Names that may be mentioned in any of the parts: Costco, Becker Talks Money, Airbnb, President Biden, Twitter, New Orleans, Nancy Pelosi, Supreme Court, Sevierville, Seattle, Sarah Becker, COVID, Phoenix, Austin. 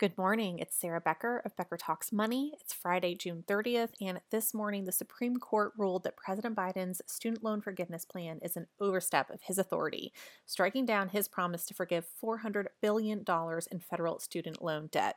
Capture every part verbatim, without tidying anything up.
Good morning, it's Sarah Becker of Becker Talks Money. It's Friday, June thirtieth, and this morning the Supreme Court ruled that President Biden's student loan forgiveness plan is an overstep of his authority, striking down his promise to forgive four hundred billion dollars in federal student loan debt.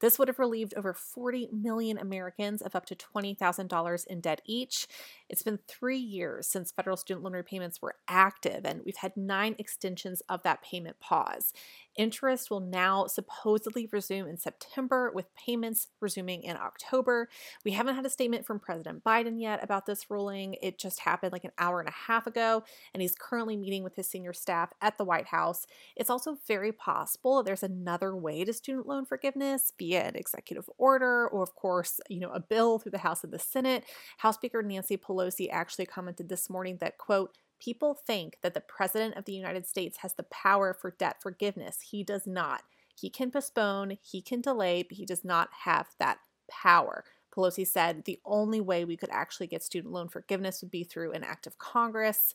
This would have relieved over forty million Americans of up to twenty thousand dollars in debt each. It's been three years since federal student loan repayments were active, and we've had nine extensions of that payment pause. Interest will now supposedly resume in September, with payments resuming in October. We haven't had a statement from President Biden yet about this ruling. It just happened like an hour and a half ago, and he's currently meeting with his senior staff at the White House. It's also very possible there's another way to student loan forgiveness, an executive order, or of course, you know, a bill through the House and the Senate. House Speaker Nancy Pelosi actually commented this morning that, quote, "People think that the President of the United States has the power for debt forgiveness. He does not. He can postpone, he can delay, but he does not have that power." Pelosi said the only way we could actually get student loan forgiveness would be through an act of Congress.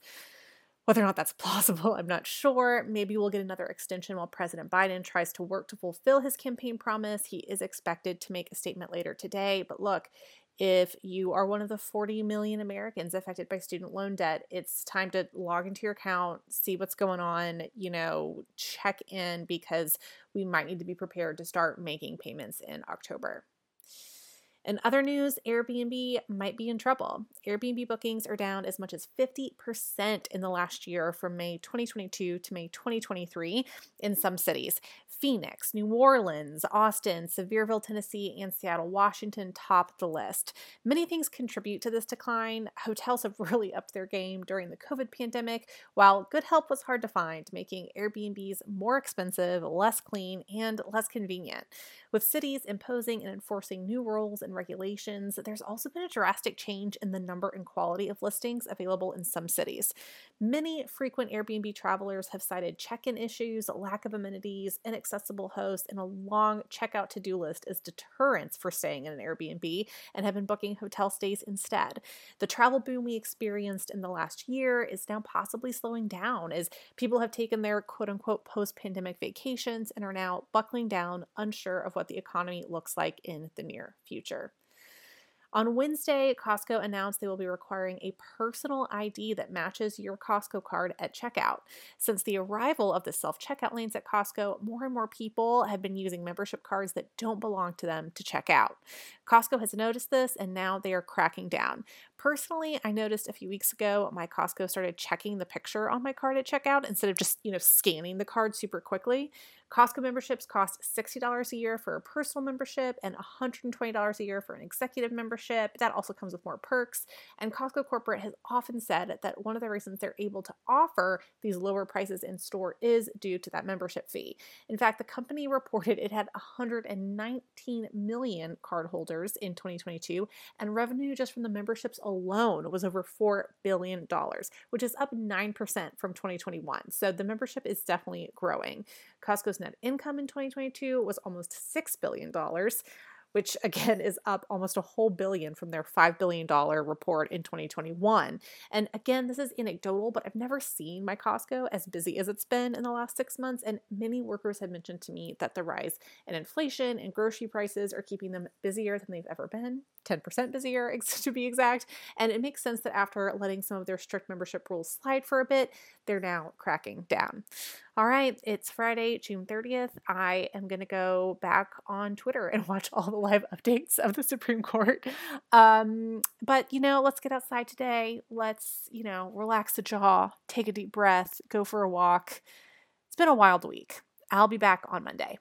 Whether or not that's plausible, I'm not sure. Maybe we'll get another extension while President Biden tries to work to fulfill his campaign promise. He is expected to make a statement later today. But look, if you are one of the forty million Americans affected by student loan debt, it's time to log into your account, see what's going on, you know, check in, because we might need to be prepared to start making payments in October. In other news, Airbnb might be in trouble. Airbnb bookings are down as much as fifty percent in the last year, from May twenty twenty-two to May twenty twenty-three in some cities. Phoenix, New Orleans, Austin, Sevierville, Tennessee, and Seattle, Washington top the list. Many things contribute to this decline. Hotels have really upped their game during the COVID pandemic, while good help was hard to find, making Airbnbs more expensive, less clean, and less convenient. With cities imposing and enforcing new rules and regulations, there's also been a drastic change in the number and quality of listings available in some cities. Many frequent Airbnb travelers have cited check-in issues, lack of amenities, inaccessible hosts, and a long checkout to-do list as deterrents for staying in an Airbnb, and have been booking hotel stays instead. The travel boom we experienced in the last year is now possibly slowing down, as people have taken their quote-unquote post-pandemic vacations and are now buckling down, unsure of what the economy looks like in the near future. On Wednesday, Costco announced they will be requiring a personal I D that matches your Costco card at checkout. Since the arrival of the self-checkout lanes at Costco, more and more people have been using membership cards that don't belong to them to check out. Costco has noticed this, and now they are cracking down. Personally, I noticed a few weeks ago my Costco started checking the picture on my card at checkout instead of just, you know, scanning the card super quickly. Costco memberships cost sixty dollars a year for a personal membership and one hundred twenty dollars a year for an executive membership. That also comes with more perks. And Costco Corporate has often said that one of the reasons they're able to offer these lower prices in store is due to that membership fee. In fact, the company reported it had one hundred nineteen million cardholders in twenty twenty-two, and revenue just from the memberships alone alone was over four billion dollars, which is up nine percent from twenty twenty-one. So the membership is definitely growing. Costco's net income in twenty twenty-two was almost six billion dollars, which again is up almost a whole billion from their five billion dollars report in twenty twenty-one. And again, this is anecdotal, but I've never seen my Costco as busy as it's been in the last six months. And many workers have mentioned to me that the rise in inflation and grocery prices are keeping them busier than they've ever been, ten percent busier to be exact. And it makes sense that after letting some of their strict membership rules slide for a bit, they're now cracking down. All right, it's Friday, June thirtieth. I am going to go back on Twitter and watch all the live updates of the Supreme Court. Um, but, you know, let's get outside today. Let's, you know, relax the jaw, take a deep breath, go for a walk. It's been a wild week. I'll be back on Monday.